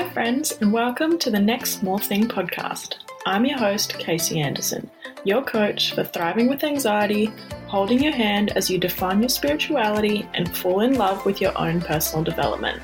Hi friends, and welcome to the Next Small Thing podcast. I'm your host, Casey Anderson, your coach for thriving with anxiety, holding your hand as you define your spirituality and fall in love with your own personal development.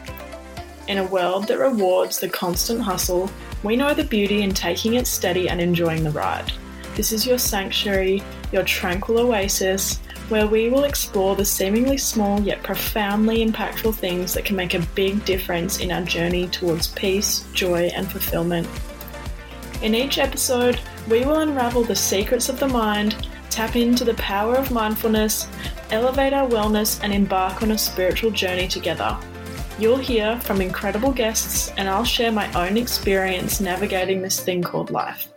In a world that rewards the constant hustle, we know the beauty in taking it steady and enjoying the ride. This is your sanctuary, your tranquil oasis, where we will explore the seemingly small yet profoundly impactful things that can make a big difference in our journey towards peace, joy, and fulfillment. In each episode, we will unravel the secrets of the mind, tap into the power of mindfulness, elevate our wellness, and embark on a spiritual journey together. You'll hear from incredible guests, and I'll share my own experience navigating this thing called life.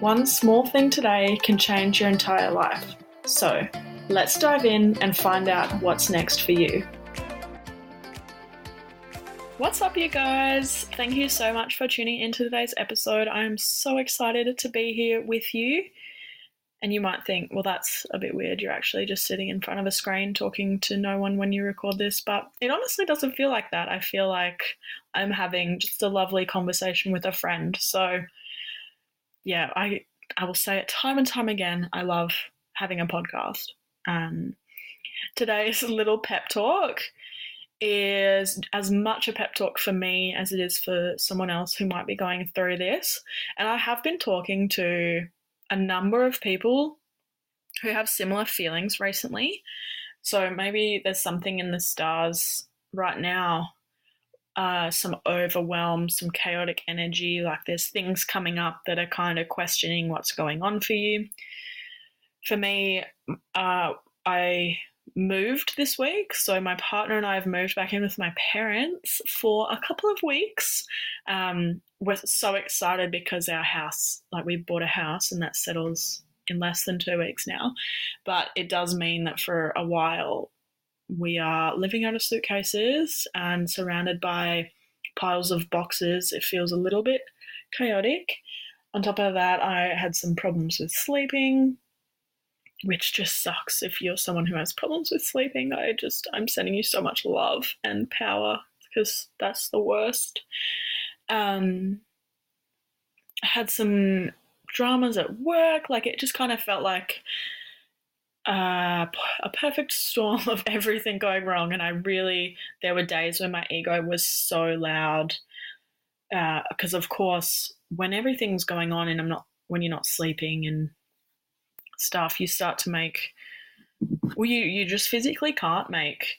One small thing today can change your entire life. So, let's dive in and find out what's next for you. What's up, you guys? Thank you so much for tuning into today's episode. I am so excited to be here with you. And you might think, well, that's a bit weird. You're actually just sitting in front of a screen talking to no one when you record this. But it honestly doesn't feel like that. I feel like I'm having just a lovely conversation with a friend. So, yeah, I will say it time and time again. I love having a podcast. Today's little pep talk is as much a pep talk for me as it is for someone else who might be going through this. And I have been talking to a number of people who have similar feelings recently. So maybe there's something in the stars right now, some overwhelm, some chaotic energy, like there's things coming up that are kind of questioning what's going on for you. For me, I moved this week, so my partner and I have moved back in with my parents for a couple of weeks. We're so excited because our house, like we bought a house and that settles in less than 2 weeks now, but it does mean that for a while we are living out of suitcases and surrounded by piles of boxes. It feels a little bit chaotic. On top of that, I had some problems with sleeping, which just sucks. If you're someone who has problems with sleeping, I'm sending you so much love and power because that's the worst. I had some dramas at work. Like it just kind of felt like a perfect storm of everything going wrong. And there were days when my ego was so loud because of course, when everything's going on and when you're not sleeping and stuff, you start to make, you just physically can't make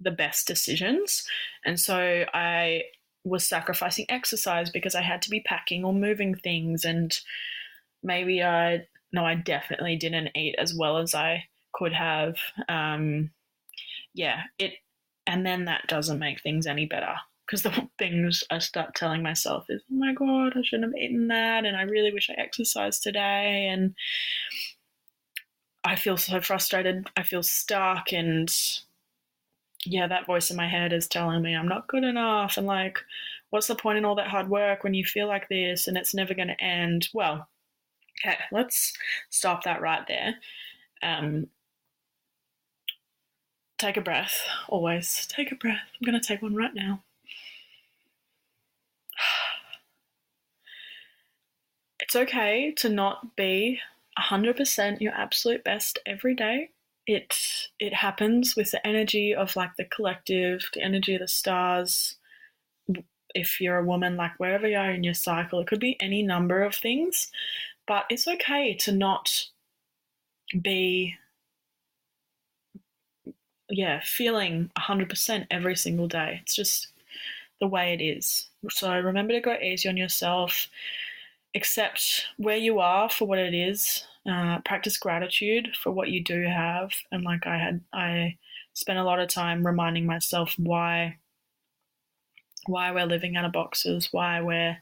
the best decisions. And so I was sacrificing exercise because I had to be packing or moving things, and I definitely didn't eat as well as I could have. And then that doesn't make things any better because the things I start telling myself is, oh my God, I shouldn't have eaten that, and I really wish I exercised today, and I feel so frustrated, I feel stuck, and yeah, that voice in my head is telling me I'm not good enough, and like, what's the point in all that hard work when you feel like this and it's never going to end? Well, okay, let's stop that right there. Take a breath, always take a breath. I'm going to take one right now. It's okay to not be 100% your absolute best every day. It happens with the energy of like the collective, the energy of the stars. If you're a woman, like wherever you are in your cycle, it could be any number of things, but it's okay to not be feeling 100% every single day. It's just the way it is. So remember to go easy on yourself. Accept where you are for what it is. Practice gratitude for what you do have. And like I spent a lot of time reminding myself why we're living out of boxes, why we're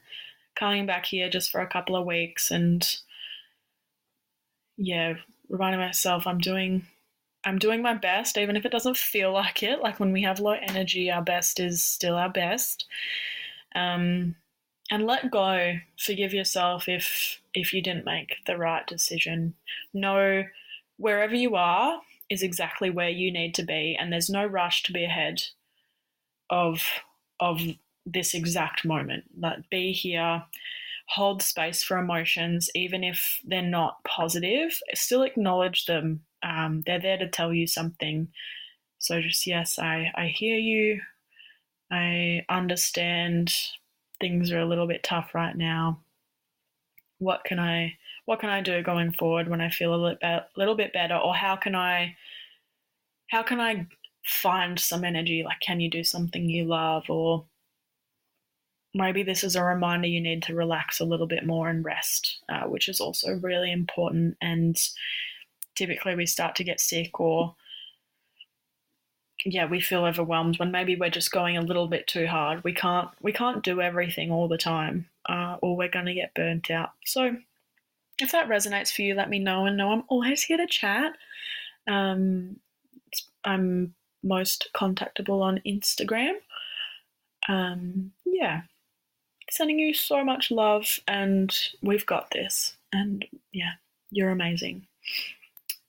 coming back here just for a couple of weeks, and reminding myself I'm doing my best, even if it doesn't feel like it. Like when we have low energy, our best is still our best. And let go. Forgive yourself if you didn't make the right decision. Know wherever you are is exactly where you need to be, and there's no rush to be ahead of this exact moment, like be here, hold space for emotions, even if they're not positive, still acknowledge them. They're there to tell you something. So just, yes, I hear you. I understand things are a little bit tough right now. What can I do going forward when I feel a little bit better, or how can I find some energy? Like, can you do something you love, or maybe this is a reminder you need to relax a little bit more and rest, which is also really important. And typically we start to get sick, or yeah, we feel overwhelmed when maybe we're just going a little bit too hard. We can't do everything all the time, or we're going to get burnt out. So if that resonates for you, let me know. And know I'm always here to chat. I'm most contactable on Instagram. Yeah, sending you so much love, and we've got this. And yeah, you're amazing.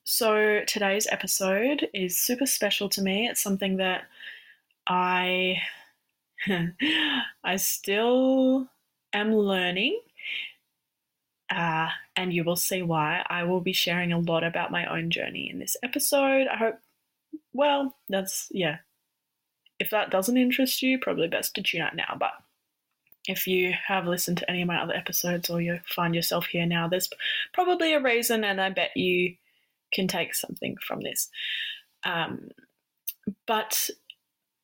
So today's episode is super special to me. It's something that I still am learning, and you will see why. I will be sharing a lot about my own journey in this episode. I hope, well, that's, yeah. If that doesn't interest you, probably best to tune out now. But if you have listened to any of my other episodes, or you find yourself here now, there's probably a reason, and I bet you can take something from this. But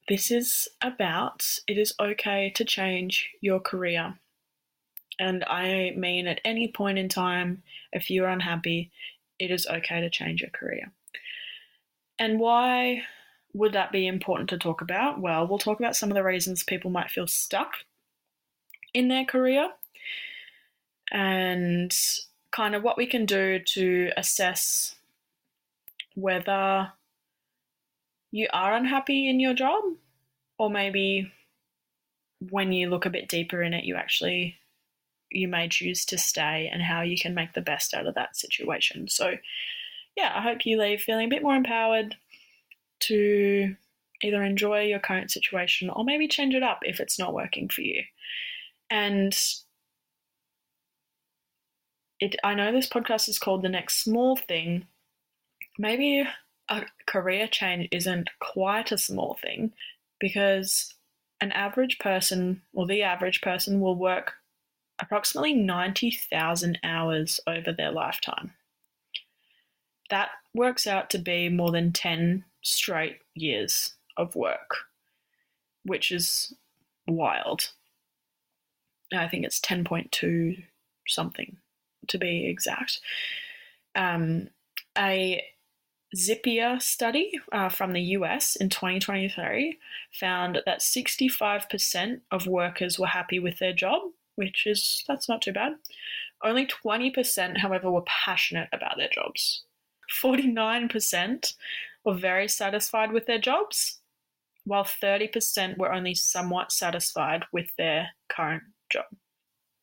this is about, it is okay to change your career. And I mean, at any point in time, if you're unhappy, it is okay to change your career. And why would that be important to talk about? Well, we'll talk about some of the reasons people might feel stuck in their career, and kind of what we can do to assess whether you are unhappy in your job, or maybe when you look a bit deeper in it, you may choose to stay, and how you can make the best out of that situation. So yeah, I hope you leave feeling a bit more empowered to either enjoy your current situation, or maybe change it up if it's not working for you. And I know this podcast is called The Next Small Thing. Maybe a career change isn't quite a small thing, because the average person will work approximately 90,000 hours over their lifetime. That works out to be more than 10 straight years of work, which is wild. I think it's 10.2 something to be exact. A Zippia study from the US in 2023 found that 65% of workers were happy with their job, that's not too bad. Only 20%, however, were passionate about their jobs. 49% were very satisfied with their jobs, while 30% were only somewhat satisfied with their current job.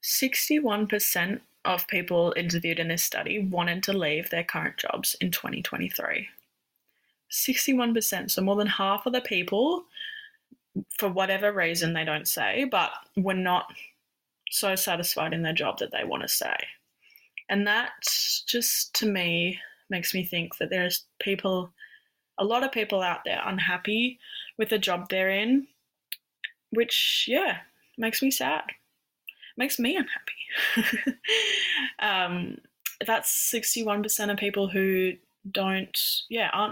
61% of people interviewed in this study wanted to leave their current jobs in 2023. 61%, so more than half of the people, for whatever reason they don't say, but were not so satisfied in their job that they want to stay. And that just, to me, makes me think that there's a lot of people out there unhappy with the job they're in, which, yeah, makes me sad. Makes me unhappy. That's 61% of people who aren't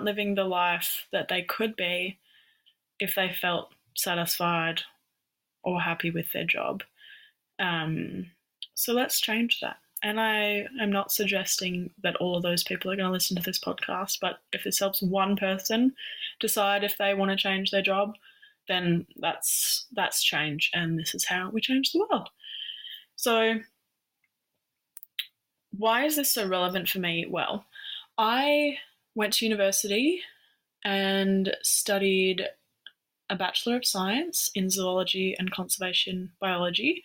living the life that they could be if they felt satisfied or happy with their job. So let's change that. And I am not suggesting that all of those people are going to listen to this podcast, but if this helps one person decide if they want to change their job, then that's change, and this is how we change the world. So why is this so relevant for me? Well, I went to university and studied a Bachelor of Science in Zoology and Conservation Biology.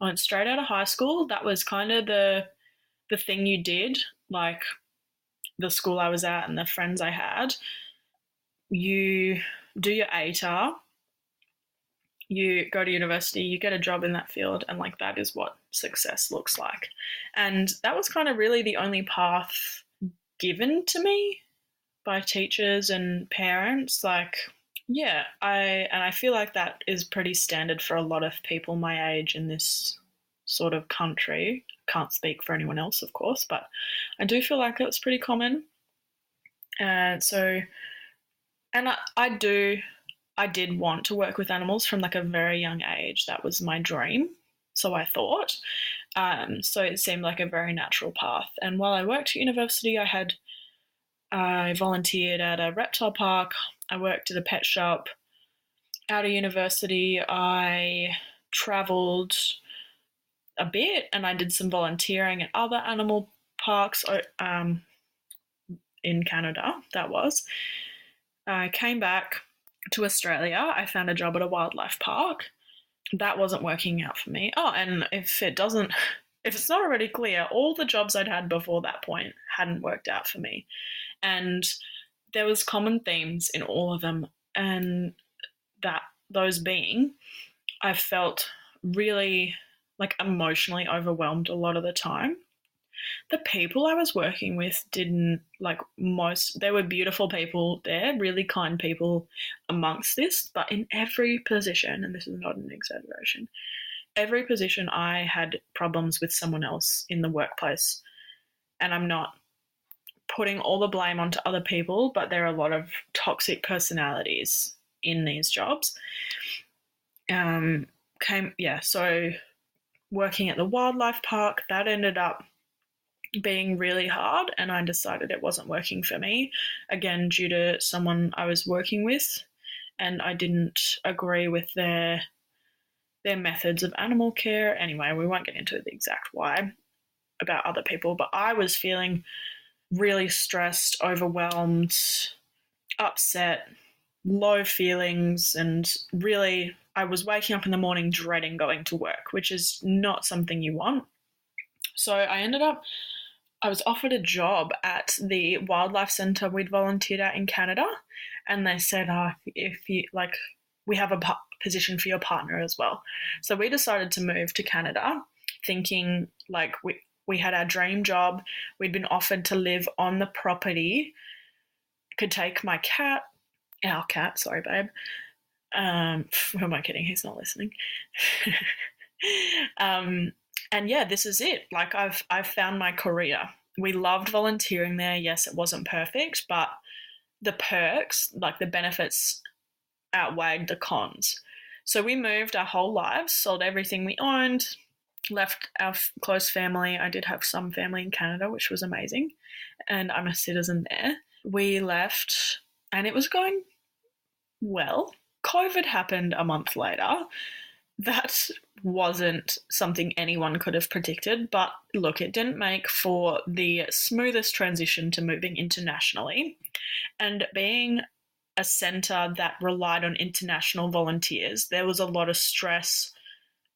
I went straight out of high school. That was kind of the thing you did, like the school I was at and the friends I had. You do your ATAR, you go to university, you get a job in that field, and like that is what success looks like. And that was kind of really the only path given to me by teachers and parents. Like, yeah, I feel like that is pretty standard for a lot of people my age in this sort of country. Can't speak for anyone else, of course, but I do feel like it's pretty common. And I did want to work with animals from like a very young age. That was my dream, so I thought. So it seemed like a very natural path. And while I worked at university, I volunteered at a reptile park. I worked at a pet shop. Out of university, I travelled a bit and I did some volunteering at other animal parks in Canada, that was. I came back to Australia. I found a job at a wildlife park. That wasn't working out for me. Oh, and if it's not already clear, all the jobs I'd had before that point hadn't worked out for me. And there was common themes in all of them, and those being I felt really like emotionally overwhelmed a lot of the time. The people I was working with they were beautiful people there, really kind people amongst this, but in every position, and this is not an exaggeration, every position I had problems with someone else in the workplace. And I'm not putting all the blame onto other people, but there are a lot of toxic personalities in these jobs. So working at the wildlife park, that ended up being really hard, and I decided it wasn't working for me, again due to someone I was working with, and I didn't agree with their methods of animal care. Anyway, we won't get into the exact why about other people, but I was feeling really stressed, overwhelmed, upset, low feelings, and really I was waking up in the morning dreading going to work, which is not something you want. So I was offered a job at the wildlife centre we'd volunteered at in Canada, and they said, we have a position for your partner as well. So we decided to move to Canada thinking like we had our dream job. We'd been offered to live on the property, could take our cat, sorry, babe. Who am I kidding? He's not listening. And yeah, this is it. Like I've found my career. We loved volunteering there. Yes, it wasn't perfect, but the perks, like the benefits outweighed the cons. So we moved our whole lives, sold everything we owned, left our close family. I did have some family in Canada, which was amazing, and I'm a citizen there. We left and it was going well. COVID happened a month later. That wasn't something anyone could have predicted, but look, it didn't make for the smoothest transition to moving internationally. And being a centre that relied on international volunteers, there was a lot of stress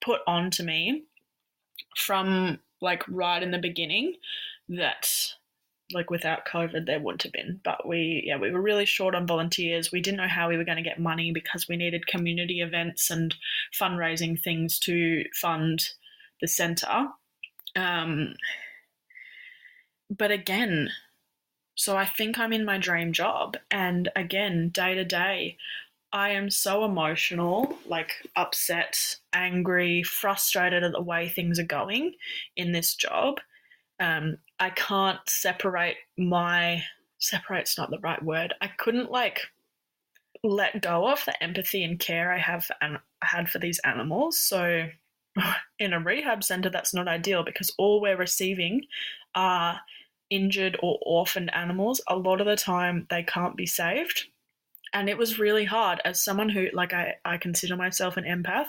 put onto me from like right in the beginning that like without COVID there wouldn't have been. But we were really short on volunteers. We didn't know how we were going to get money because we needed community events and fundraising things to fund the centre. But again, so I think I'm in my dream job, and again, day to day, I am so emotional, like upset, angry, frustrated at the way things are going in this job. I can't separate's not the right word. I couldn't like let go of the empathy and care I have and had for these animals. So in a rehab centre, that's not ideal because all we're receiving are injured or orphaned animals. A lot of the time they can't be saved. And it was really hard as someone who, like, I consider myself an empath,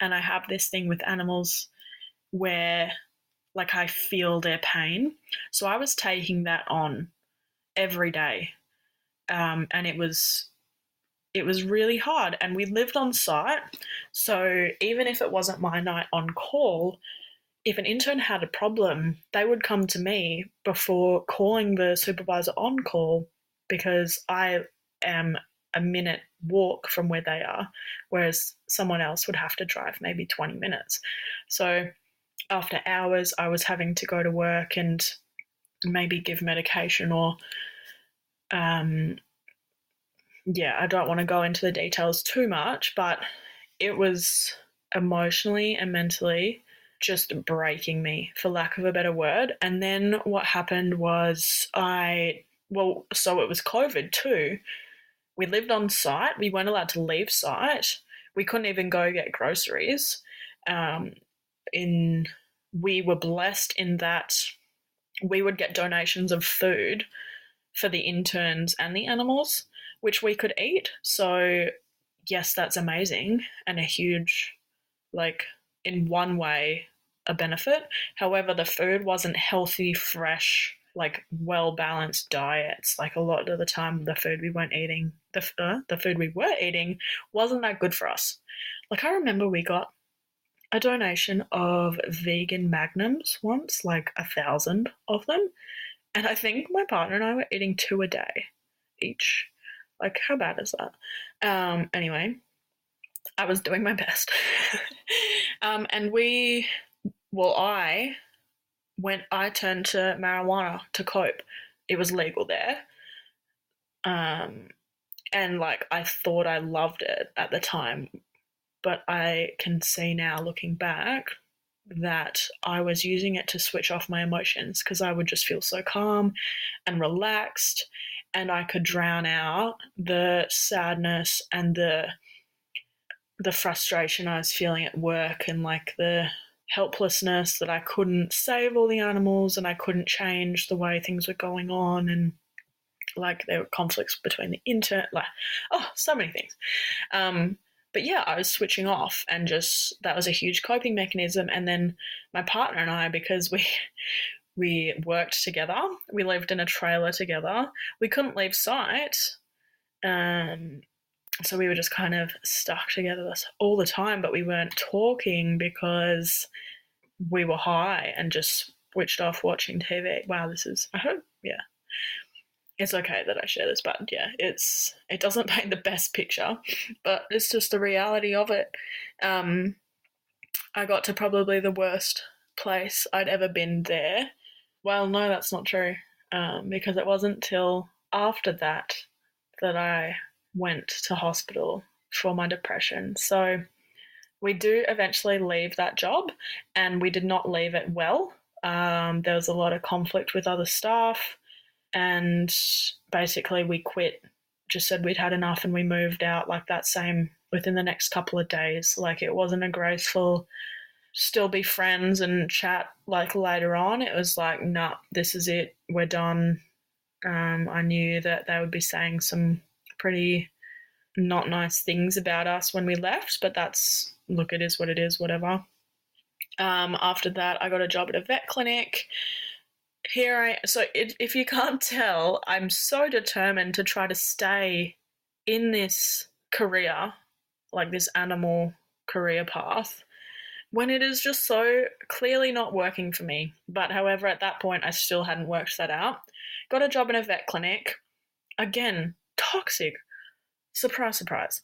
and I have this thing with animals where like I feel their pain. So I was taking that on every day. And it was really hard. And we lived on site. So even if it wasn't my night on call, if an intern had a problem, they would come to me before calling the supervisor on call because I am a minute walk from where they are, whereas someone else would have to drive maybe 20 minutes. So after hours, I was having to go to work and maybe give medication or, I don't want to go into the details too much, but it was emotionally and mentally just breaking me, for lack of a better word. And then what happened was so it was COVID too. We lived on site. We weren't allowed to leave site. We couldn't even go get groceries. We were blessed in that we would get donations of food for the interns and the animals, which we could eat. So yes, that's amazing and a huge, in one way, a benefit. However, the food wasn't healthy, fresh, well-balanced diets. A lot of the time, the food we were eating wasn't that good for us. I remember we got a donation of vegan magnums once, 1,000 of them. And I think my partner and I were eating 2 a day each. How bad is that? Anyway, I was doing my best. And I turned to marijuana to cope. It was legal there. I thought I loved it at the time, but I can see now, looking back, that I was using it to switch off my emotions because I would just feel so calm and relaxed, and I could drown out the sadness and the frustration I was feeling at work and the helplessness that I couldn't save all the animals and I couldn't change the way things were going on, and there were conflicts between the intern, so many things. But yeah, I was switching off, and just that was a huge coping mechanism. And then my partner and I, because we worked together, we lived in a trailer together, we couldn't leave site, so we were just kind of stuck together all the time, but we weren't talking because we were high and just switched off watching TV. Wow, I hope, yeah, it's okay that I share this, but yeah, it doesn't paint the best picture, but it's just the reality of it. I got to probably the worst place I'd ever been there. Well, no, that's not true, because it wasn't till after that I went to hospital for my depression. So we do eventually leave that job, and we did not leave it well. There was a lot of conflict with other staff, and basically we quit, just said we'd had enough, and we moved out that same within the next couple of days. It wasn't a graceful still be friends and chat later on. It was nah, this is it, we're done. I knew that they would be saying some pretty not nice things about us when we left, but that's, it is what it is, whatever. After that, I got a job at a vet clinic. If you can't tell, I'm so determined to try to stay in this career, this animal career path, when it is just so clearly not working for me. But however, at that point, I still hadn't worked that out. Got a job in a vet clinic. Again, toxic. Surprise, surprise.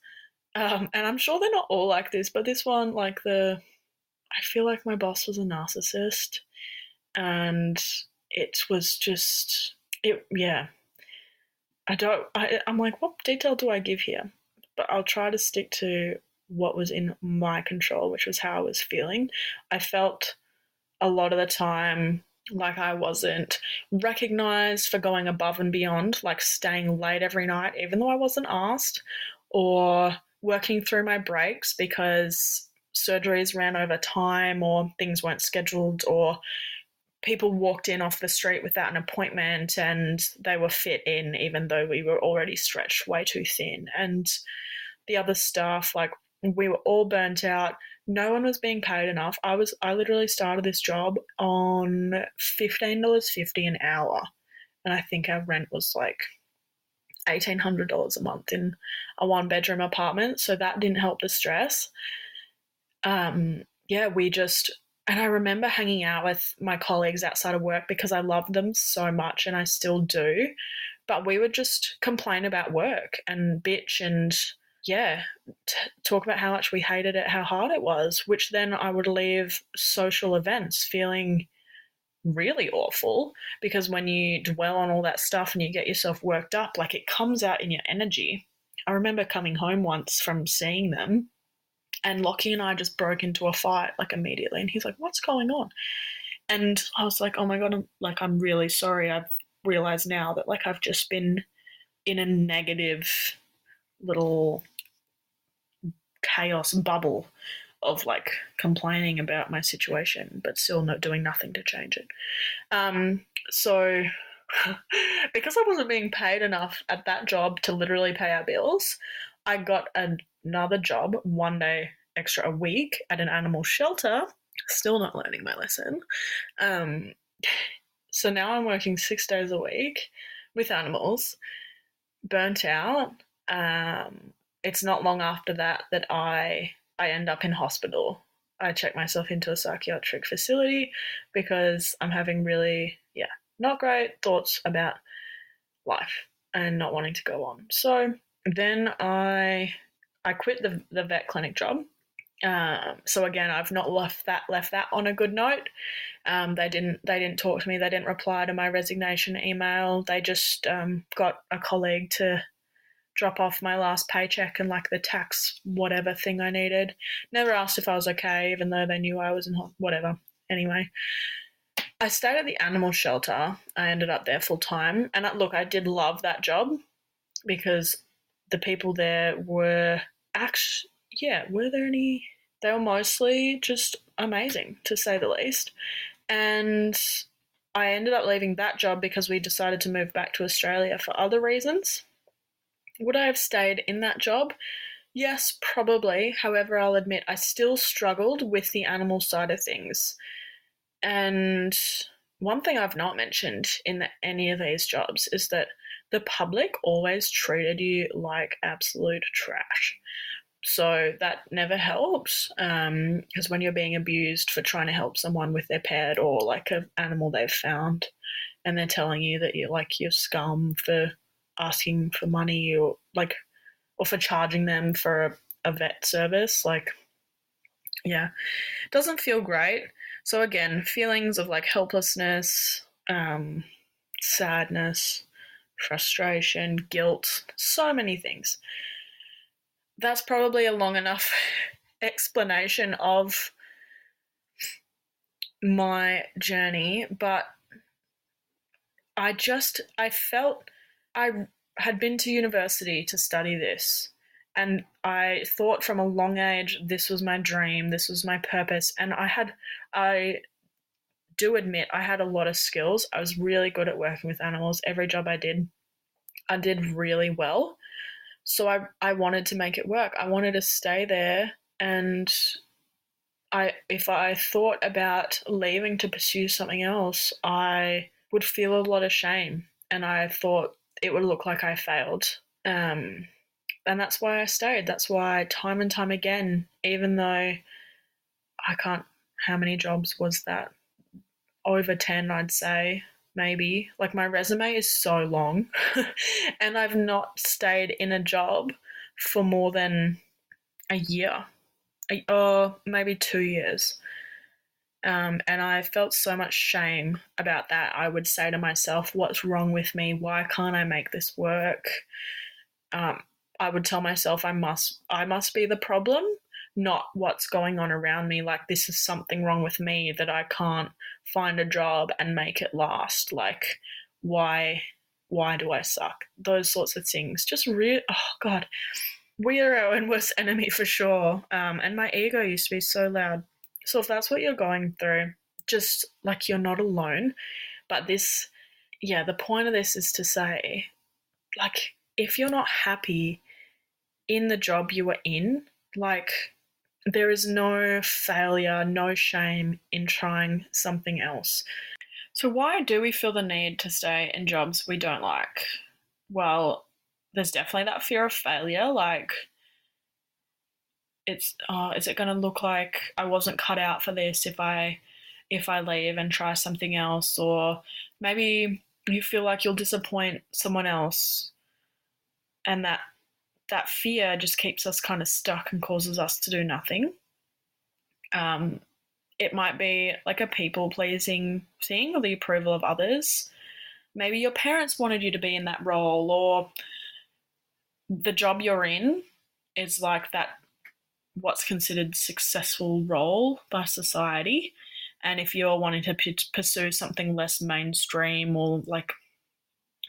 And I'm sure they're not all like this, but this one, I feel like my boss was a narcissist, and it was just, I'm what detail do I give here? But I'll try to stick to what was in my control, which was how I was feeling. I felt a lot of the time I wasn't recognised for going above and beyond, staying late every night, even though I wasn't asked, or working through my breaks because surgeries ran over time or things weren't scheduled, or people walked in off the street without an appointment and they were fit in even though we were already stretched way too thin. And the other staff, we were all burnt out. No one was being paid enough. I literally started this job on $15.50 an hour, and I think our rent was $1,800 a month in a one-bedroom apartment, so that didn't help the stress. And I remember hanging out with my colleagues outside of work because I loved them so much, and I still do, But we would just complain about work and bitch and, yeah, talk about how much we hated it, how hard it was, which then I would leave social events feeling really awful, because when you dwell on all that stuff and you get yourself worked up, like, it comes out in your energy. I remember coming home once from seeing them, and Lockie and I just broke into a fight, like, immediately, and he's like, "What's going on?" And I was like, "Oh my God, I'm really sorry. I've realized now that, like, I've just been in a negative little chaos bubble of, like, complaining about my situation but still not doing nothing to change it." So because I wasn't being paid enough at that job to literally pay our bills, I got another job, one day extra a week at an animal shelter. Still not learning my lesson. So now I'm working 6 days a week with animals, burnt out. It's not long after that I end up in hospital. I check myself into a psychiatric facility because I'm having really, not great thoughts about life and not wanting to go on. So then I quit the vet clinic job. So again, I've not left that on a good note. They didn't talk to me. They didn't reply to my resignation email. They just got a colleague to drop off my last paycheck and, like, the tax whatever thing I needed. Never asked if I was okay, even though they knew I was in whatever. Anyway, I stayed at the animal shelter. I ended up there full time, and I did love that job because the people there were actually, they were mostly just amazing, to say the least. And I ended up leaving that job because we decided to move back to Australia for other reasons. Would I have stayed in that job? Yes, probably. However, I'll admit I still struggled with the animal side of things. And one thing I've not mentioned in any of these jobs is that the public always treated you like absolute trash. So that never helps, because when you're being abused for trying to help someone with their pet or, like, an animal they've found, and they're telling you that you're scum for asking for money or for charging them for a vet service, doesn't feel great. So again, feelings of, like, helplessness, sadness, frustration, guilt, so many things. That's probably a long enough explanation of my journey, but I felt I had been to university to study this, and I thought from a long age this was my dream, this was my purpose, and I do admit I had a lot of skills. I was really good at working with animals. Every job I did really well. So I wanted to make it work. I wanted to stay there, and if I thought about leaving to pursue something else, I would feel a lot of shame, and I thought it would look like I failed. And that's why I stayed. That's why time and time again, even though how many jobs was that? Over 10, I'd say, maybe. Like, my resume is so long and I've not stayed in a job for more than a year, or maybe 2 years. And I felt so much shame about that. I would say to myself, what's wrong with me? Why can't I make this work? I would tell myself I must be the problem, not what's going on around me. Like, this is something wrong with me that I can't find a job and make it last. Like, why do I suck? Those sorts of things. Just God, we are our own worst enemy for sure. And my ego used to be so loud. So if that's what you're going through, just, like, you're not alone. But this, the point of this is to say, like, if you're not happy in the job you are in, like, there is no failure, no shame in trying something else. So why do we feel the need to stay in jobs we don't like? Well, there's definitely that fear of failure, like, is it going to look like I wasn't cut out for this if I leave and try something else? Or maybe you feel like you'll disappoint someone else, and that fear just keeps us kind of stuck and causes us to do nothing. It might be like a people-pleasing thing or the approval of others. Maybe your parents wanted you to be in that role, or the job you're in is like that what's considered successful role by society. And if you're wanting to pursue something less mainstream or like,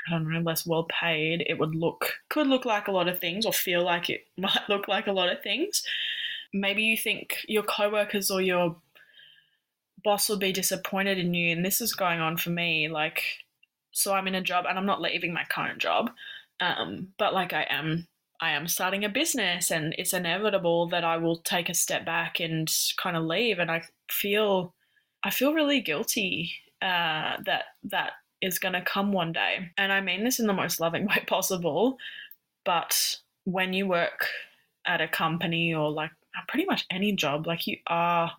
I don't know, less well paid, it could look like a lot of things, or feel like it might look like a lot of things. Maybe you think your co-workers or your boss will be disappointed in you, and this is going on for me. Like, so I'm in a job, and I'm not leaving my current job, but like I am starting a business, and it's inevitable that I will take a step back and kind of leave. And I feel really guilty that is going to come one day. And I mean this in the most loving way possible, but when you work at a company or like pretty much any job, like you are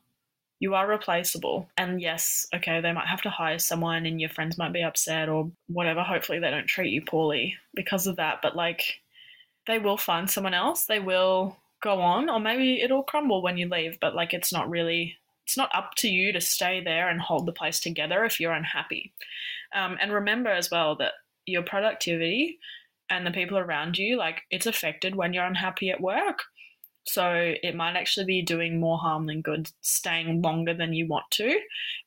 replaceable. And yes, okay, they might have to hire someone and your friends might be upset or whatever. Hopefully they don't treat you poorly because of that, but like they will find someone else. They will go on, or maybe it'll crumble when you leave, but like it's not up to you to stay there and hold the place together if you're unhappy. And remember as well that your productivity and the people around you, like it's affected when you're unhappy at work. So it might actually be doing more harm than good staying longer than you want to,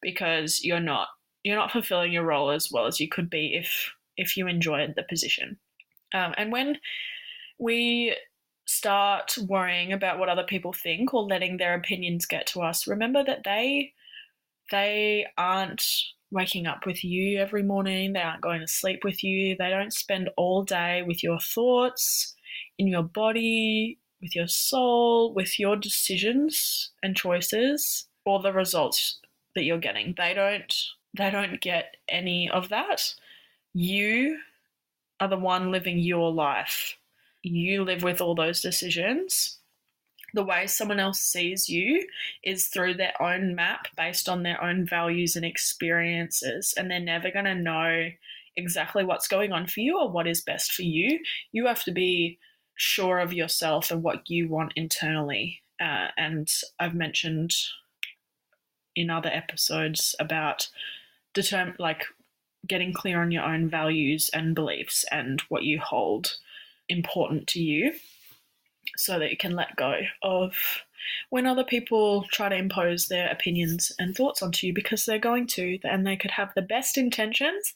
because you're not fulfilling your role as well as you could be if you enjoyed the position. And when we start worrying about what other people think or letting their opinions get to us, remember that they aren't waking up with you every morning. They aren't going to sleep with you. They don't spend all day with your thoughts, in your body, with your soul, with your decisions and choices, or the results that you're getting. They don't get any of that. You are the one living your life. You live with all those decisions. The way someone else sees you is through their own map based on their own values and experiences, and they're never going to know exactly what's going on for you or what is best for you. You have to be sure of yourself and what you want internally. And I've mentioned in other episodes about getting clear on your own values and beliefs and what you hold important to you, so that you can let go of when other people try to impose their opinions and thoughts onto you, because they're going to, and they could have the best intentions.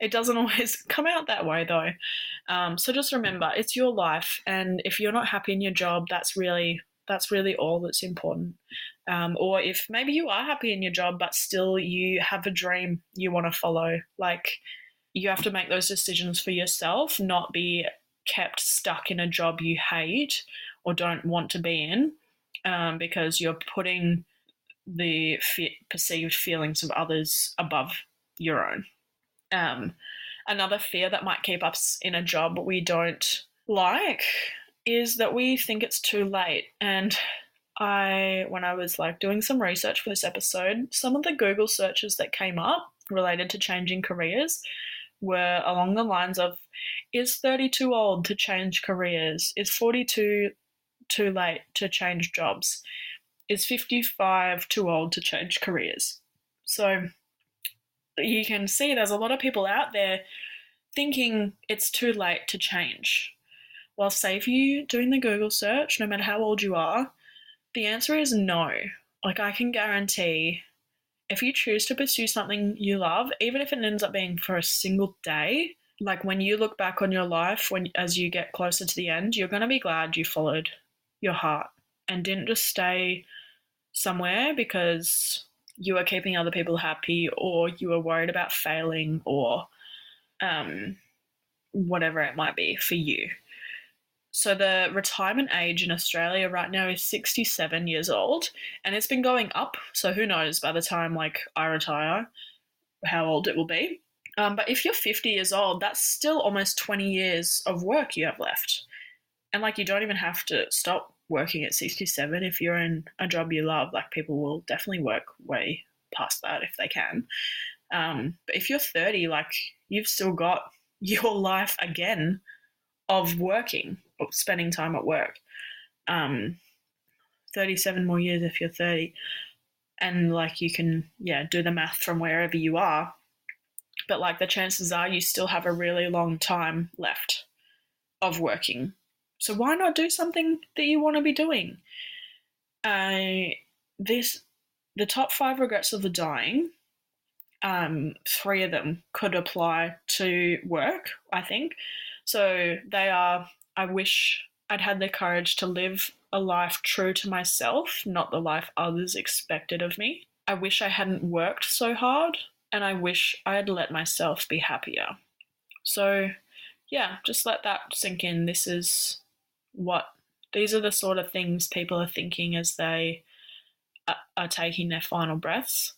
It doesn't always come out that way though. So just remember, it's your life, and if you're not happy in your job, that's really all that's important. Or if maybe you are happy in your job, but still you have a dream you want to follow, like you have to make those decisions for yourself, not be kept stuck in a job you hate or don't want to be in, because you're putting the perceived feelings of others above your own. Another fear that might keep us in a job we don't like is that we think it's too late. And when I was like doing some research for this episode, some of the Google searches that came up related to changing careers were along the lines of, is 30 too old to change careers? Is 42 too late to change jobs? Is 55 too old to change careers? So you can see there's a lot of people out there thinking it's too late to change. Well, save you doing the Google search, no matter how old you are, the answer is no. Like, I can guarantee if you choose to pursue something you love, even if it ends up being for a single day, like when you look back on your life, as you get closer to the end, you're going to be glad you followed your heart and didn't just stay somewhere because you were keeping other people happy, or you were worried about failing, or whatever it might be for you. So the retirement age in Australia right now is 67 years old, and it's been going up. So who knows by the time like I retire how old it will be. But if you're 50 years old, that's still almost 20 years of work you have left. And like, you don't even have to stop working at 67 if you're in a job you love. Like, people will definitely work way past that if they can. But if you're 30, like, you've still got your life again of working or spending time at work. 37 more years if you're 30, and like you can, yeah, do the math from wherever you are. But like the chances are you still have a really long time left of working. So why not do something that you want to be doing? The top 5 regrets of the dying, 3 of them could apply to work, I think. So they are, I wish I'd had the courage to live a life true to myself, not the life others expected of me. I wish I hadn't worked so hard, and I wish I had let myself be happier. So yeah, just let that sink in. These are the sort of things people are thinking as they are taking their final breaths.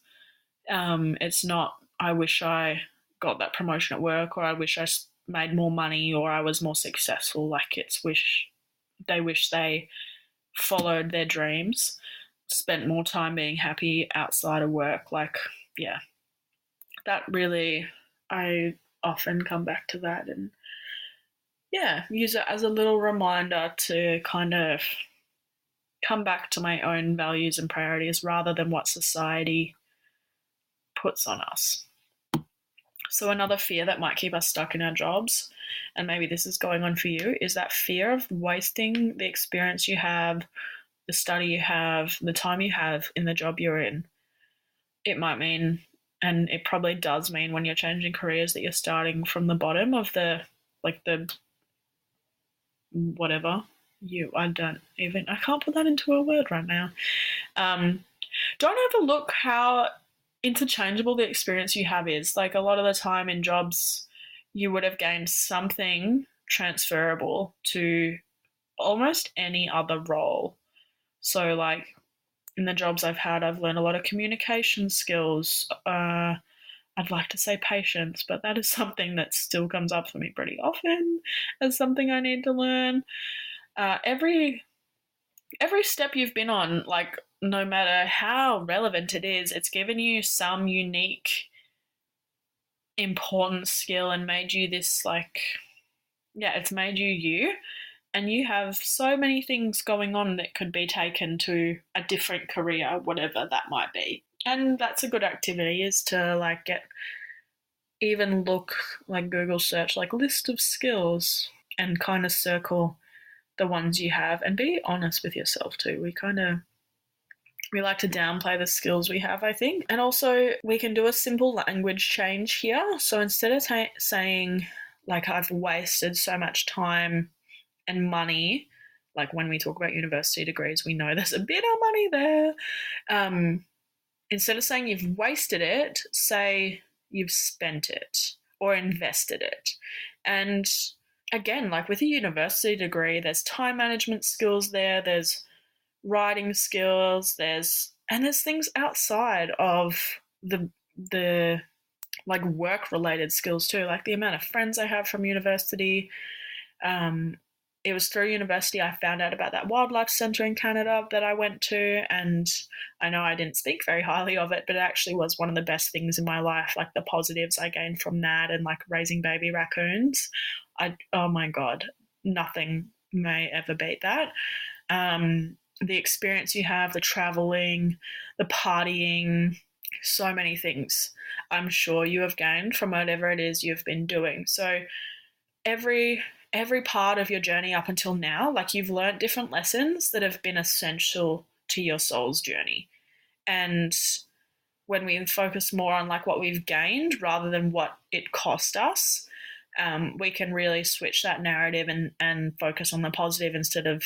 It's not, I wish I got that promotion at work, or I wish I made more money, or I was more successful. Like, it's wish they followed their dreams, spent more time being happy outside of work. Like, yeah, that really, I often come back to that, and yeah, use it as a little reminder to kind of come back to my own values and priorities rather than what society puts on us. So another fear that might keep us stuck in our jobs, and maybe this is going on for you, is that fear of wasting the experience you have, the study you have, the time you have in the job you're in. It might mean, and it probably does mean when you're changing careers, that you're starting from the bottom of the whatever. I can't put that into a word right now. Don't overlook how interchangeable the experience you have is. Like, a lot of the time in jobs, you would have gained something transferable to almost any other role. So like in the jobs I've had, I've learned a lot of communication skills. I'd like to say patience, but that is something that still comes up for me pretty often as something I need to learn. Every step you've been on, like, no matter how relevant it is, it's given you some unique important skill and made you this, like, yeah, it's made you, and you have so many things going on that could be taken to a different career, whatever that might be. And that's a good activity, is to like Google search like list of skills and kind of circle the ones you have, and be honest with yourself too. We like to downplay the skills we have, I think. And also we can do a simple language change here. So instead of saying like I've wasted so much time and money, like when we talk about university degrees, we know there's a bit of money there. Instead of saying you've wasted it, say you've spent it or invested it. And again, like with a university degree, there's time management skills there, there's writing skills, there's things outside of the like work related skills too, like the amount of friends I have from university. It was through university I found out about that wildlife centre in Canada that I went to, and I know I didn't speak very highly of it, but it actually was one of the best things in my life, like the positives I gained from that, and like raising baby raccoons. Oh my God, nothing may ever beat that. The experience you have, the travelling, the partying, so many things I'm sure you have gained from whatever it is you've been doing. So every part of your journey up until now, like you've learnt different lessons that have been essential to your soul's journey. And when we focus more on like what we've gained rather than what it cost us, we can really switch that narrative and focus on the positive instead of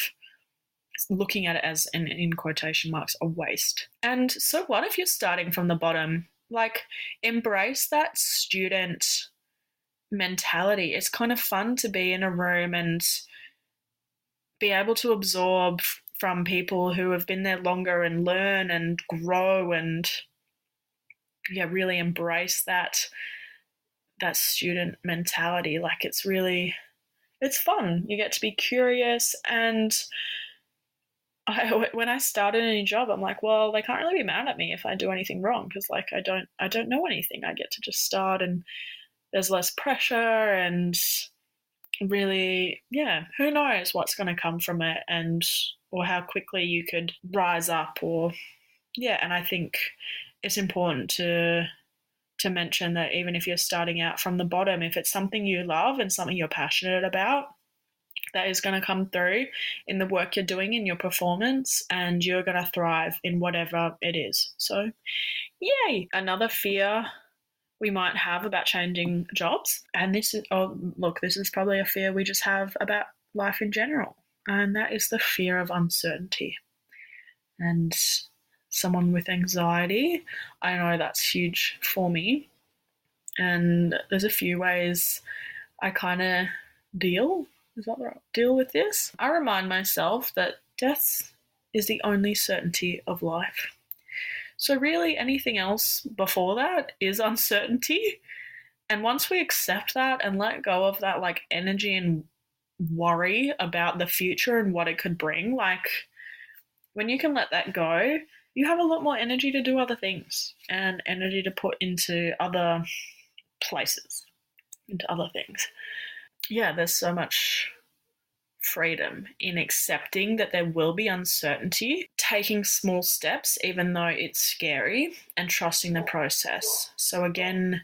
looking at it as an, in quotation marks, a waste. And so what if you're starting from the bottom? Like, embrace that student mentality. It's kind of fun to be in a room and be able to absorb from people who have been there longer and learn and grow and, yeah, really embrace that student mentality. Like, it's fun. You get to be curious, and when I started a new job, I'm like, well, they can't really be mad at me if I do anything wrong, because like I don't know anything. I get to just start, and there's less pressure, and really, yeah, who knows what's going to come from it, and or how quickly you could rise up, or yeah. And I think it's important to mention that even if you're starting out from the bottom, if it's something you love and something you're passionate about, that is going to come through in the work you're doing, in your performance, and you're going to thrive in whatever it is. So, yay! Another fear we might have about changing jobs, and this is probably a fear we just have about life in general, and that is the fear of uncertainty. And someone with anxiety, I know that's huge for me, and there's a few ways I kind of deal with this. I remind myself that death is the only certainty of life. So really anything else before that is uncertainty. And once we accept that and let go of that like energy and worry about the future and what it could bring, like when you can let that go, you have a lot more energy to do other things and energy to put into other places, into other things. Yeah, there's so much freedom in accepting that there will be uncertainty, taking small steps even though it's scary, and trusting the process. So again,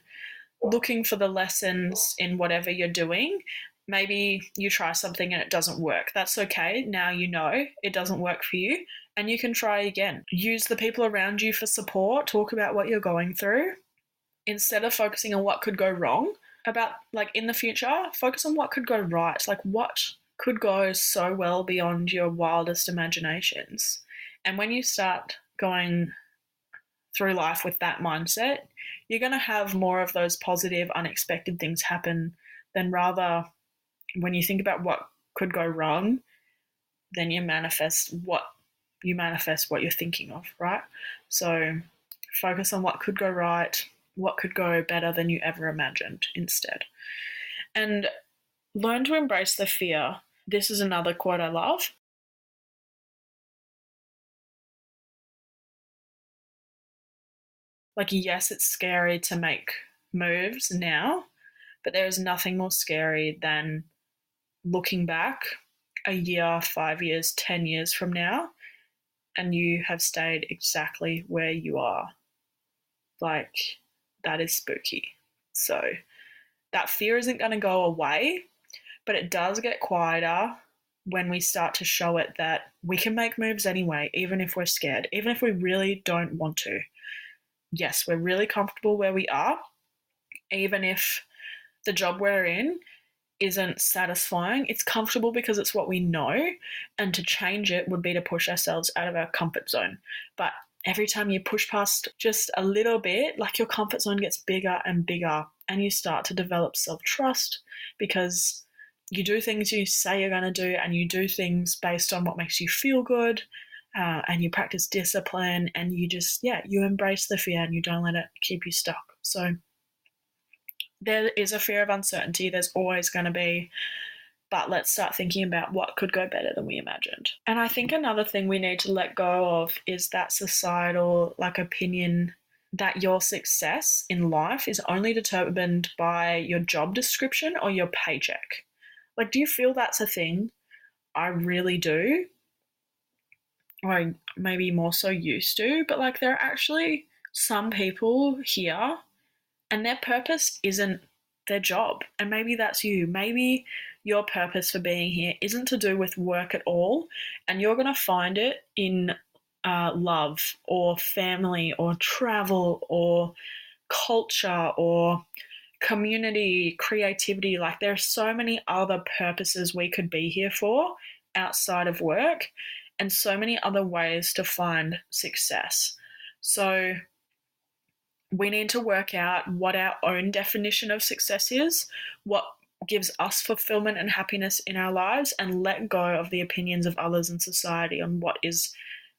looking for the lessons in whatever you're doing. Maybe you try something and it doesn't work. That's okay. Now you know it doesn't work for you and you can try again. Use the people around you for support. Talk about what you're going through. Instead of focusing on what could go wrong, about like in the future, focus on what could go right, like what could go so well beyond your wildest imaginations. And when you start going through life with that mindset, you're going to have more of those positive, unexpected things happen than rather when you think about what could go wrong, then you manifest what you're thinking of, right? So focus on what could go right, what could go better than you ever imagined instead. And learn to embrace the fear. This is another quote I love. Like, yes, it's scary to make moves now, but there is nothing more scary than looking back a year, 5 years, 10 years from now, and you have stayed exactly where you are. Like, that is spooky. So that fear isn't going to go away, but it does get quieter when we start to show it that we can make moves anyway, even if we're scared, even if we really don't want to. Yes, we're really comfortable where we are, even if the job we're in isn't satisfying. It's comfortable because it's what we know, and to change it would be to push ourselves out of our comfort zone. But every time you push past just a little bit, like your comfort zone gets bigger and bigger, and you start to develop self-trust because you do things you say you're going to do, and you do things based on what makes you feel good, and you practice discipline, and you just, yeah, you embrace the fear and you don't let it keep you stuck. So there is a fear of uncertainty. There's always going to be, but let's start thinking about what could go better than we imagined. And I think another thing we need to let go of is that societal like opinion that your success in life is only determined by your job description or your paycheck. Like, do you feel that's a thing? I really do. Or maybe more so used to, but like there are actually some people here and their purpose isn't their job. And maybe that's you. Maybe your purpose for being here isn't to do with work at all, and you're going to find it in love or family or travel or culture or community, creativity. Like, there are so many other purposes we could be here for outside of work, and so many other ways to find success. So we need to work out what our own definition of success is, what gives us fulfillment and happiness in our lives, and let go of the opinions of others in society on what is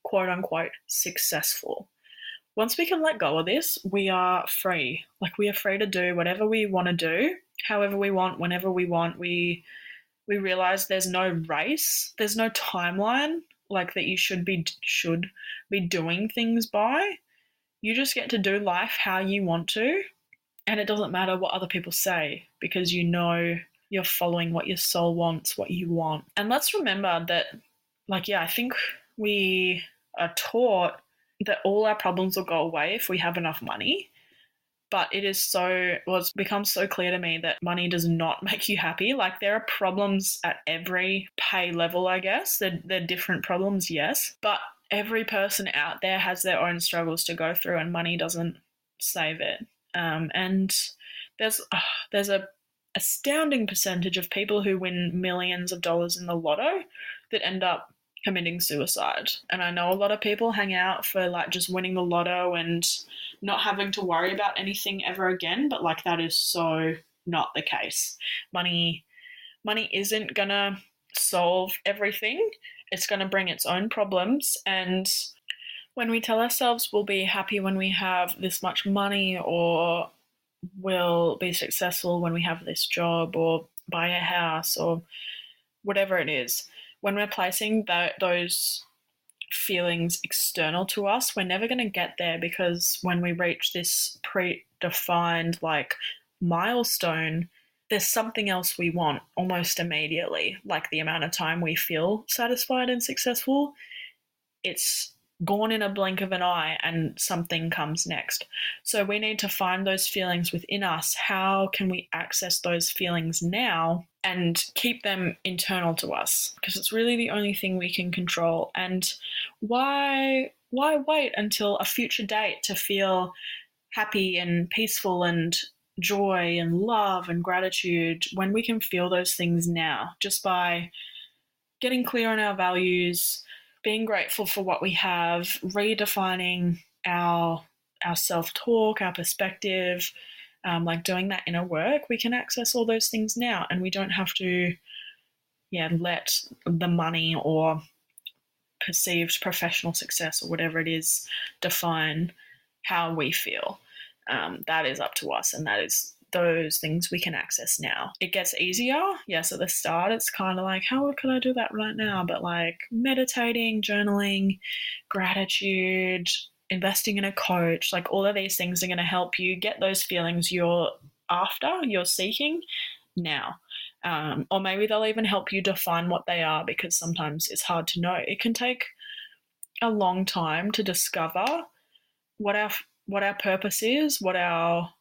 quote unquote successful. Once we can let go of this, we are free. Like, we are free to do whatever we want to do, however we want, whenever we want. We realize there's no race, there's no timeline. like that you should be doing things by. You just get to do life how you want to, and it doesn't matter what other people say, because you know you're following what your soul wants, what you want. And let's remember that, like, yeah, I think we are taught that all our problems will go away if we have enough money. But it is so, well, it's become so clear to me that money does not make you happy. Like, there are problems at every pay level, I guess. They're different problems, yes. But every person out there has their own struggles to go through, and money doesn't save it. And there's a astounding percentage of people who win millions of dollars in the lotto that end up committing suicide. And I know a lot of people hang out for like just winning the lotto and not having to worry about anything ever again, but like that is so not the case. Money isn't gonna solve everything. It's gonna bring its own problems, and when we tell ourselves we'll be happy when we have this much money, or we'll be successful when we have this job, or buy a house, or whatever it is, when we're placing those feelings external to us, we're never going to get there, because when we reach this predefined like milestone, there's something else we want almost immediately. Like the amount of time we feel satisfied and successful, it's gone in a blink of an eye, and something comes next. So we need to find those feelings within us. How can we access those feelings now and keep them internal to us? Because it's really the only thing we can control. And why wait until a future date to feel happy and peaceful and joy and love and gratitude when we can feel those things now, just by getting clear on our values, being grateful for what we have, redefining our self-talk, our perspective, like doing that inner work, we can access all those things now, and we don't have to let the money or perceived professional success or whatever it is define how we feel. That is up to us, and that is those things we can access now. It gets easier. Yes, at the start, it's kind of like, how could I do that right now? But like meditating, journaling, gratitude, investing in a coach, like all of these things are going to help you get those feelings you're after, you're seeking now. Or maybe they'll even help you define what they are, because sometimes it's hard to know. It can take a long time to discover what our purpose is, what our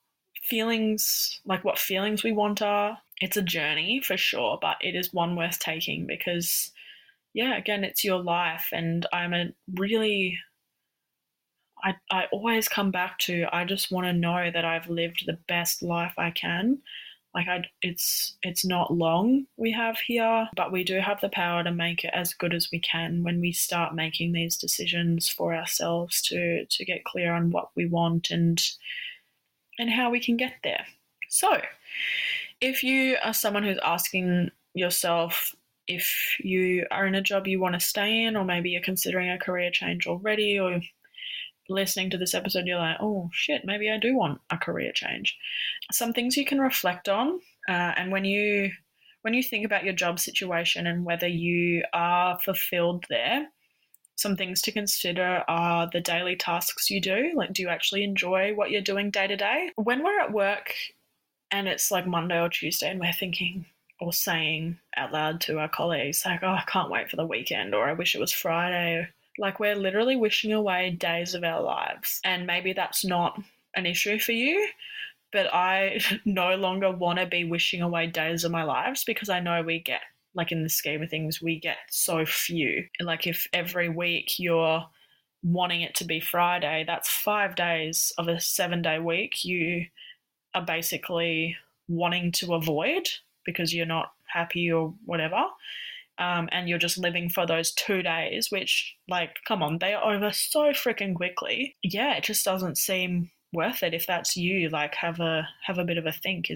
feelings, like what feelings we want are. It's a journey for sure, but it is one worth taking, because again, it's your life. And I always come back to, I just want to know that I've lived the best life I can. Like it's not long we have here, but we do have the power to make it as good as we can when we start making these decisions for ourselves to get clear on what we want and how we can get there. So if you are someone who's asking yourself if you are in a job you want to stay in, or maybe you're considering a career change already, or listening to this episode, you're like, oh shit, maybe I do want a career change. Some things you can reflect on. And when you think about your job situation and whether you are fulfilled there, some things to consider are the daily tasks you do. Like, do you actually enjoy what you're doing day to day? When we're at work and it's like Monday or Tuesday and we're thinking or saying out loud to our colleagues, like, oh, I can't wait for the weekend, or I wish it was Friday. Like, we're literally wishing away days of our lives. And maybe that's not an issue for you, but I no longer want to be wishing away days of my lives, because I know we get, like, in the scheme of things, we get so few. Like, if every week you're wanting it to be Friday, that's 5 days of a 7-day week you are basically wanting to avoid because you're not happy or whatever. And you're just living for those 2 days, which, like, come on, they are over so freaking quickly. Yeah, it just doesn't seem worth it. If that's you, like, have a bit of a think.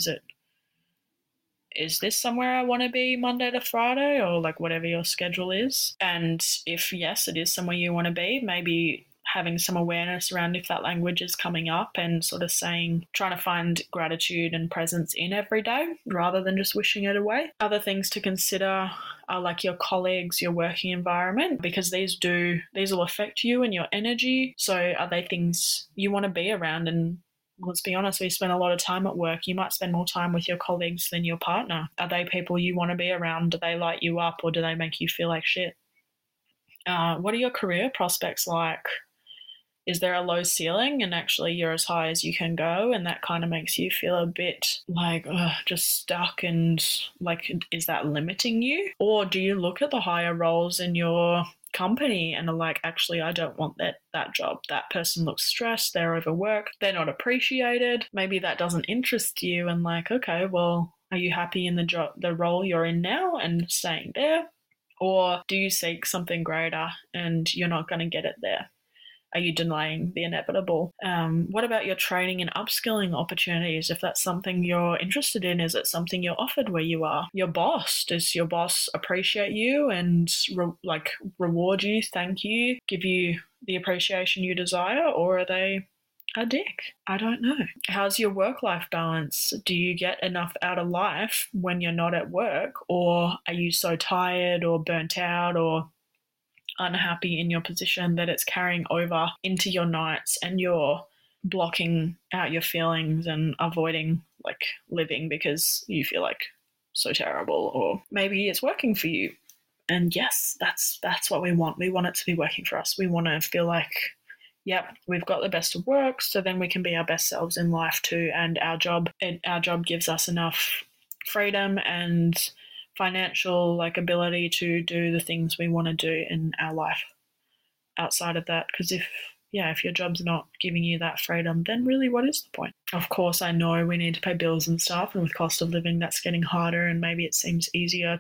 Is this somewhere I want to be Monday to Friday, or like whatever your schedule is? And if yes, it is somewhere you want to be, maybe having some awareness around if that language is coming up and sort of saying, trying to find gratitude and presence in every day rather than just wishing it away. Other things to consider are like your colleagues, your working environment, because these will affect you and your energy. So are they things you want to be around? And let's be honest, we spend a lot of time at work. You might spend more time with your colleagues than your partner. Are they people you want to be around? Do they light you up or do they make you feel like shit? What are your career prospects like? Is there a low ceiling and actually you're as high as you can go, and that kind of makes you feel a bit like just stuck and like, is that limiting you? Or do you look at the higher roles in your company and are like, actually, I don't want that job. That person looks stressed, they're overworked, they're not appreciated. Maybe that doesn't interest you, and like, okay, well, are you happy in the role you're in now and staying there? Or do you seek something greater and you're not going to get it there? Are you denying the inevitable? What about your training and upskilling opportunities? If that's something you're interested in, is it something you're offered where you are? Your boss, does your boss appreciate you and reward you, thank you, give you the appreciation you desire, or are they a dick? I don't know. How's your work-life balance? Do you get enough out of life when you're not at work, or are you so tired or burnt out or unhappy in your position that it's carrying over into your nights and you're blocking out your feelings and avoiding like living because you feel like so terrible? Or maybe it's working for you, and yes, that's what we want. We want it to be working for us. We want to feel like, yep, we've got the best of work, so then we can be our best selves in life too. And our job gives us enough freedom and financial ability to do the things we want to do in our life outside of that. Because if your job's not giving you that freedom, then really what is the point? Of course, I know we need to pay bills and stuff, and with cost of living that's getting harder, and maybe it seems easier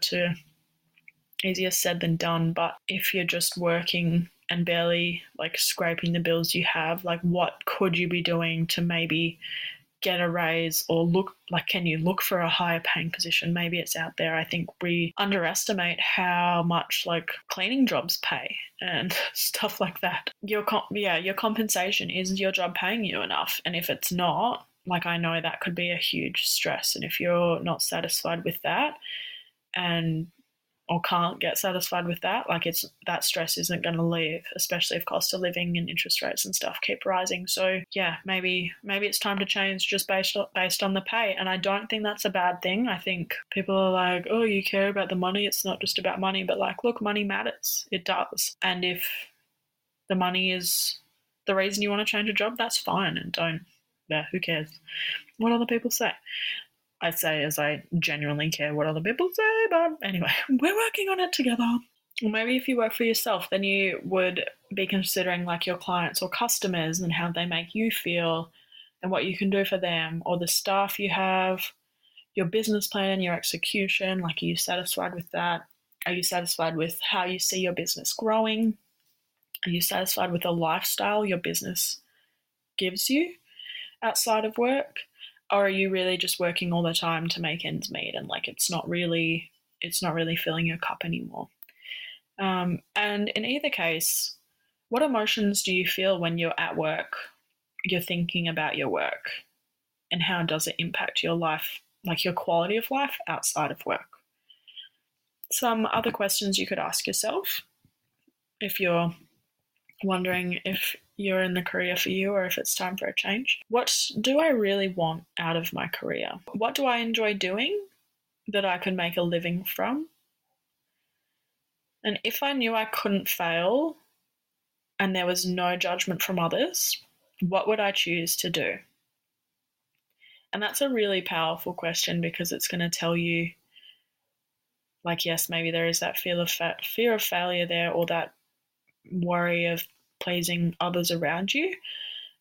said than done. But if you're just working and barely scraping the bills you have, what could you be doing to maybe get a raise, or can you look for a higher paying position? Maybe it's out there. I think we underestimate how much cleaning jobs pay and stuff like that. Your compensation, is your job paying you enough? And if it's not, I know that could be a huge stress. And if you're not satisfied with that or can't get satisfied with that, it's that stress isn't going to leave, especially if cost of living and interest rates and stuff keep rising. So yeah, maybe it's time to change just based on the pay. And I don't think that's a bad thing. I think people are like, oh, you care about the money. It's not just about money, but look, money matters. It does. And if the money is the reason you want to change a job, that's fine. And who cares what other people say? I say as I genuinely care what other people say, but anyway, we're working on it together. Maybe if you work for yourself, then you would be considering your clients or customers and how they make you feel and what you can do for them, or the staff you have, your business plan, your execution. Are you satisfied with that? Are you satisfied with how you see your business growing? Are you satisfied with the lifestyle your business gives you outside of work? Or are you really just working all the time to make ends meet and it's not really filling your cup anymore? And in either case, what emotions do you feel when you're at work, you're thinking about your work, and how does it impact your life, your quality of life outside of work? Some other questions you could ask yourself if you're wondering if you're in the career for you or if it's time for a change. What do I really want out of my career? What do I enjoy doing that I could make a living from? And if I knew I couldn't fail and there was no judgment from others, what would I choose to do? And that's a really powerful question, because it's going to tell you, yes, maybe there is that fear of failure there, or that worry of pleasing others around you,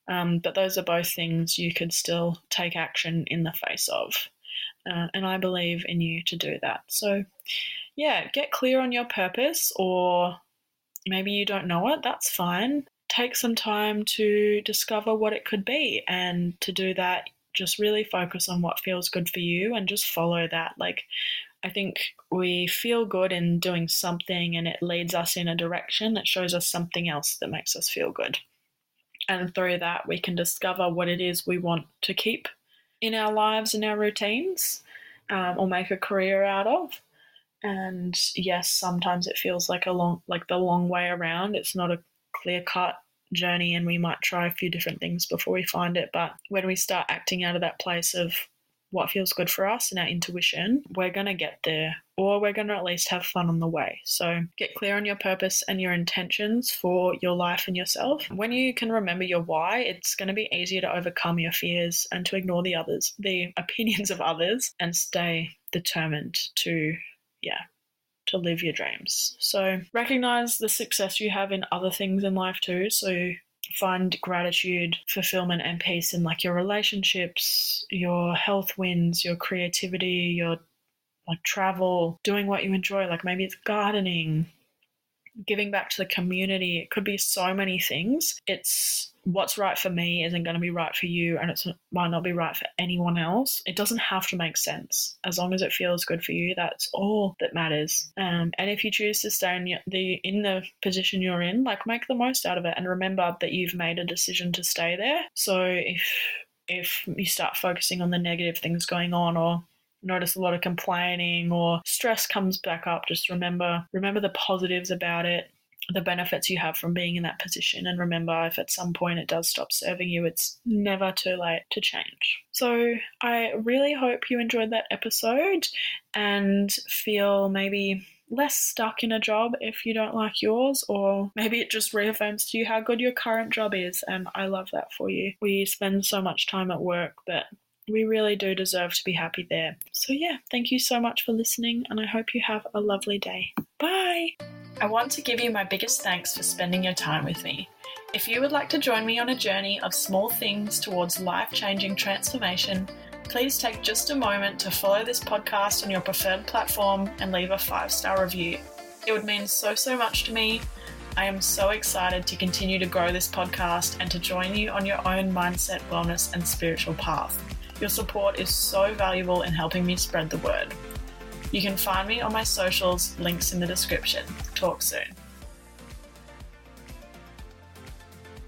but those are both things you could still take action in the face of, and I believe in you to do that. So yeah, get clear on your purpose, or maybe you don't know it, that's fine. Take some time to discover what it could be, and to do that, just really focus on what feels good for you and just follow that. I think we feel good in doing something and it leads us in a direction that shows us something else that makes us feel good. And through that, we can discover what it is we want to keep in our lives and our routines, or make a career out of. And yes, sometimes it feels like the long way around. It's not a clear-cut journey, and we might try a few different things before we find it. But when we start acting out of that place of what feels good for us and our intuition, we're going to get there, or we're going to at least have fun on the way. So get clear on your purpose and your intentions for your life and yourself. When you can remember your why, it's going to be easier to overcome your fears and to ignore the opinions of others, and stay determined to live your dreams. So recognize the success you have in other things in life too. So find gratitude, fulfillment, and peace in your relationships, your health wins, your creativity, your travel, doing what you enjoy. Maybe it's gardening, giving back to the community. It could be so many things. It's what's right for me isn't going to be right for you, and it might not be right for anyone else. It doesn't have to make sense. As long as it feels good for you, that's all that matters. And if you choose to stay in the position you're in, make the most out of it, and remember that you've made a decision to stay there. So if you start focusing on the negative things going on, or notice a lot of complaining or stress comes back up, just remember the positives about it, the benefits you have from being in that position. And remember, if at some point it does stop serving you, it's never too late to change. So I really hope you enjoyed that episode and feel maybe less stuck in a job if you don't like yours, or maybe it just reaffirms to you how good your current job is. And I love that for you. We spend so much time at work that we really do deserve to be happy there. So yeah, thank you so much for listening, and I hope you have a lovely day. Bye! I want to give you my biggest thanks for spending your time with me. If you would like to join me on a journey of small things towards life-changing transformation, please take just a moment to follow this podcast on your preferred platform and leave a 5-star review. It would mean so, so much to me. I am so excited to continue to grow this podcast and to join you on your own mindset, wellness, and spiritual path. Your support is so valuable in helping me spread the word. You can find me on my socials, links in the description. Talk soon.